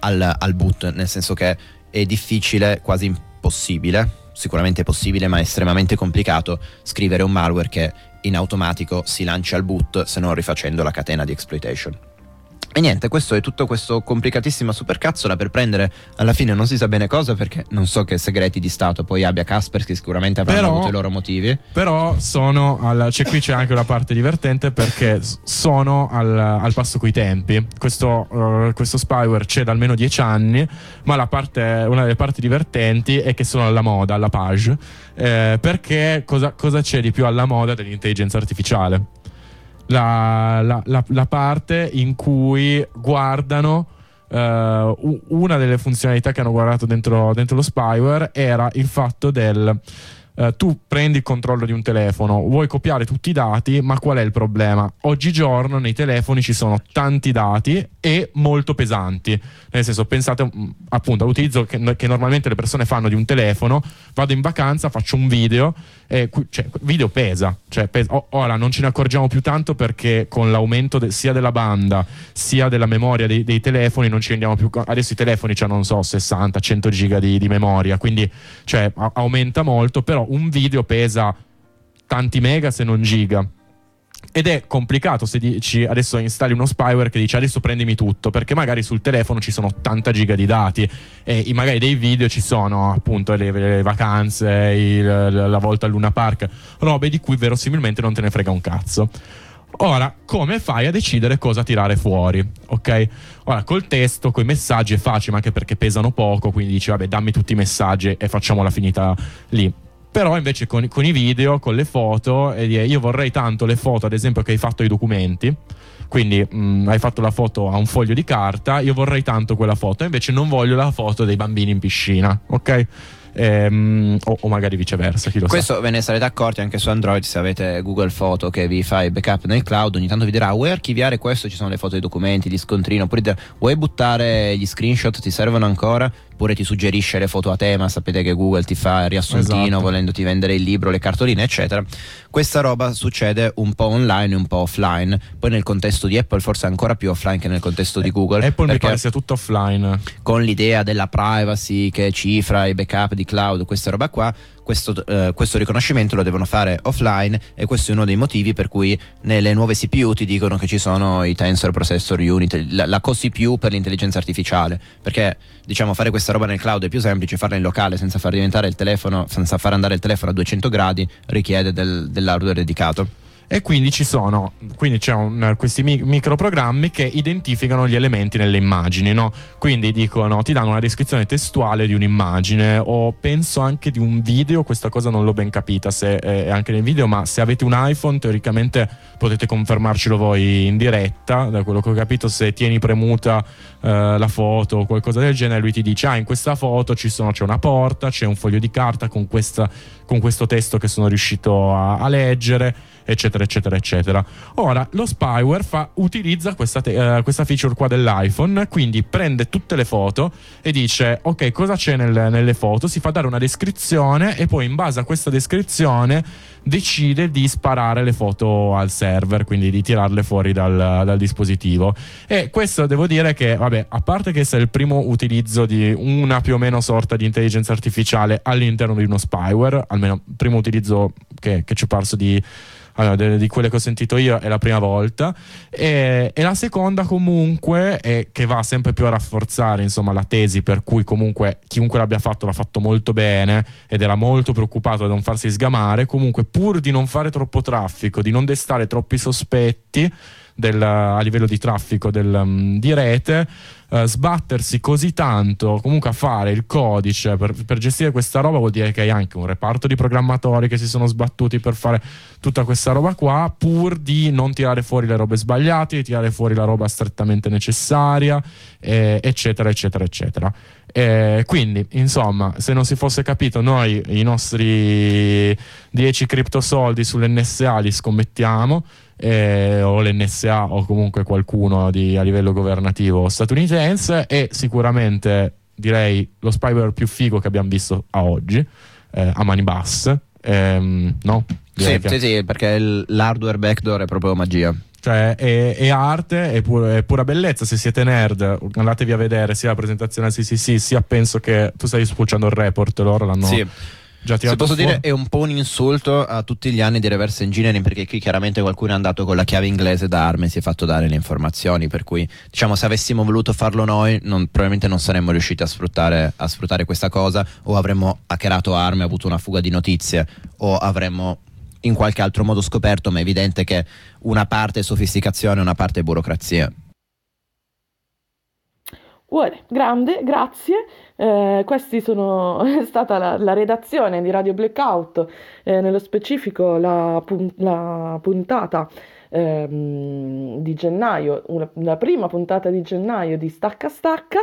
al, al boot, nel senso che è difficile, quasi impossibile, sicuramente è possibile ma è estremamente complicato scrivere un malware che in automatico si lancia al boot, se non rifacendo la catena di exploitation. E niente, questo è tutto, questo complicatissima supercazzola per prendere alla fine non si sa bene cosa, perché non so che segreti di stato poi abbia Kaspersky, sicuramente avranno però, avuto i loro motivi, però sono al, cioè qui c'è anche una parte divertente perché sono al, al passo coi tempi. Questo, uh, questo spyware c'è da almeno dieci anni, ma la parte, una delle parti divertenti è che sono alla moda, alla page, eh, perché cosa, cosa c'è di più alla moda dell'intelligenza artificiale? La, la, la, la parte in cui guardano uh, una delle funzionalità che hanno guardato dentro, dentro lo spyware era il fatto del uh, tu prendi il controllo di un telefono, vuoi copiare tutti i dati, ma qual è il problema? Oggigiorno nei telefoni ci sono tanti dati e molto pesanti, nel senso pensate appunto all'utilizzo che, che normalmente le persone fanno di un telefono. Vado in vacanza, faccio un video, Eh, cioè, video pesa, cioè, pesa. O, ora non ce ne accorgiamo più tanto perché con l'aumento de- sia della banda sia della memoria dei, dei telefoni non ci rendiamo più co- adesso i telefoni c'hanno non so sessanta cento giga di, di memoria, quindi cioè, a- aumenta molto, però un video pesa tanti mega se non giga ed è complicato se dici adesso installi uno spyware che dice adesso prendimi tutto, perché magari sul telefono ci sono ottanta giga di dati e magari dei video ci sono appunto le, le vacanze, il, la volta al Luna Park, robe di cui verosimilmente non te ne frega un cazzo. Ora, come fai a decidere cosa tirare fuori? Ok? Ora, col testo, coi messaggi è facile, ma anche perché pesano poco, quindi dici vabbè dammi tutti i messaggi e facciamola finita lì. Però invece con, con i video, con le foto, e dire, io vorrei tanto le foto ad esempio che hai fatto ai documenti, quindi mh, hai fatto la foto a un foglio di carta, io vorrei tanto quella foto, invece non voglio la foto dei bambini in piscina, ok? Ehm, o, o magari viceversa, chi lo questo sa. Ve ne sarete accorti anche su Android se avete Google Foto che vi fa i backup nel cloud, ogni tanto vi dirà vuoi archiviare questo, ci sono le foto dei documenti, gli scontrini, oppure dire, vuoi buttare gli screenshot, ti servono ancora? Oppure ti suggerisce le foto a tema, sapete che Google ti fa il riassuntino, esatto, volendoti vendere il libro, le cartoline eccetera. Questa roba succede un po' online e un po' offline, poi nel contesto di Apple forse ancora più offline che nel contesto di Google. Apple mi pare sia tutto offline, con l'idea della privacy che cifra i backup di cloud, questa roba qua, questo, eh, questo riconoscimento lo devono fare offline, e questo è uno dei motivi per cui nelle nuove C P U ti dicono che ci sono i tensor processor unit, la, la co-C P U per l'intelligenza artificiale, perché diciamo fare questa roba nel cloud è più semplice, farla in locale senza far diventare il telefono, senza far andare il telefono a duecento gradi richiede del, dell'hardware dedicato. e quindi ci sono quindi c'è un, questi mi- microprogrammi che identificano gli elementi nelle immagini, no? Quindi dicono, ti danno una descrizione testuale di un'immagine o penso anche di un video, questa cosa non l'ho ben capita se è anche nel video, ma se avete un iPhone teoricamente potete confermarcelo voi in diretta, da quello che ho capito, se tieni premuta eh, la foto o qualcosa del genere lui ti dice ah in questa foto ci sono, c'è una porta, c'è un foglio di carta con, questa, con questo testo che sono riuscito a, a leggere, eccetera eccetera eccetera. Ora lo spyware fa, utilizza questa, te, uh, questa feature qua dell'iPhone, quindi prende tutte le foto e dice ok cosa c'è nel, nelle foto, si fa dare una descrizione e poi in base a questa descrizione decide di sparare le foto al server, quindi di tirarle fuori dal, dal dispositivo. E questo devo dire che vabbè, a parte che se è il primo utilizzo di una più o meno sorta di intelligenza artificiale all'interno di uno spyware, almeno primo utilizzo che, che ci è parso di Allora, di quelle che ho sentito io è la prima volta, e, e la seconda comunque è che va sempre più a rafforzare insomma la tesi per cui comunque chiunque l'abbia fatto l'ha fatto molto bene ed era molto preoccupato da non farsi sgamare, comunque pur di non fare troppo traffico, di non destare troppi sospetti del, a livello di traffico del, di rete, eh, sbattersi così tanto comunque a fare il codice per, per gestire questa roba vuol dire che hai anche un reparto di programmatori che si sono sbattuti per fare tutta questa roba qua, pur di non tirare fuori le robe sbagliate, di tirare fuori la roba strettamente necessaria, eh, eccetera eccetera eccetera. Eh, quindi insomma, se non si fosse capito, noi i nostri dieci criptosoldi sull'N S A li scommettiamo, eh, o l'N S A o comunque qualcuno di, a livello governativo statunitense, e sicuramente direi lo spyware più figo che abbiamo visto a oggi, eh, a mani basse, ehm, no? Sì, che... sì, sì, perché l'hardware backdoor è proprio magia. Cioè è, è arte, è, pu- è pura bellezza. Se siete nerd andatevi a vedere sia la presentazione al C C C sia penso che tu stai spulciando il report, loro l'hanno sì. già tirato. Se posso fuori. Dire è un po' un insulto a tutti gli anni di reverse engineering, perché qui chiaramente qualcuno è andato con la chiave inglese da ARM e si è fatto dare le informazioni, per cui diciamo se avessimo voluto farlo noi non, probabilmente non saremmo riusciti a sfruttare, a sfruttare questa cosa, o avremmo hackerato ARM e avuto una fuga di notizie, o avremmo in qualche altro modo scoperto, ma è evidente che una parte è sofisticazione, una parte è burocrazia. Uè, grande, grazie. Eh, questi sono è stata la, la redazione di Radio Blackout, eh, nello specifico la, pun- la puntata ehm, di gennaio, una, la prima puntata di gennaio di Stacca Stacca,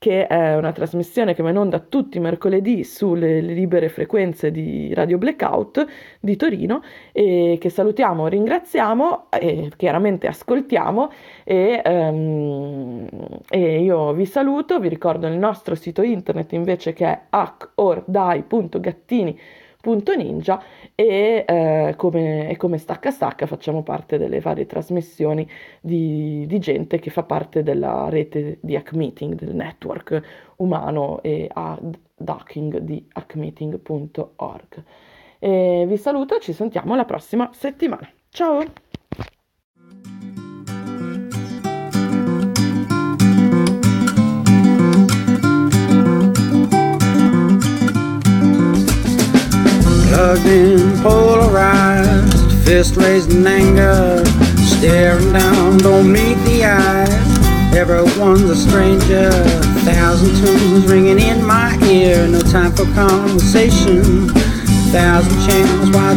che è una trasmissione che va in onda tutti i mercoledì sulle libere frequenze di Radio Blackout di Torino, e che salutiamo, ringraziamo e chiaramente ascoltiamo, e, um, e io vi saluto, vi ricordo il nostro sito internet invece che è hack ordie punto gattini punto ninja e eh, come, come Stacca Stacca facciamo parte delle varie trasmissioni di, di gente che fa parte della rete di Hack Meeting, del network umano e ad hacking di hack meeting punto org. E vi saluto, ci sentiamo la prossima settimana. Ciao! Plugged in, polarized, fist raised in anger, staring down, don't meet the eyes, everyone's a stranger, thousand tunes ringing in my ear, no time for conversation, thousand channels wide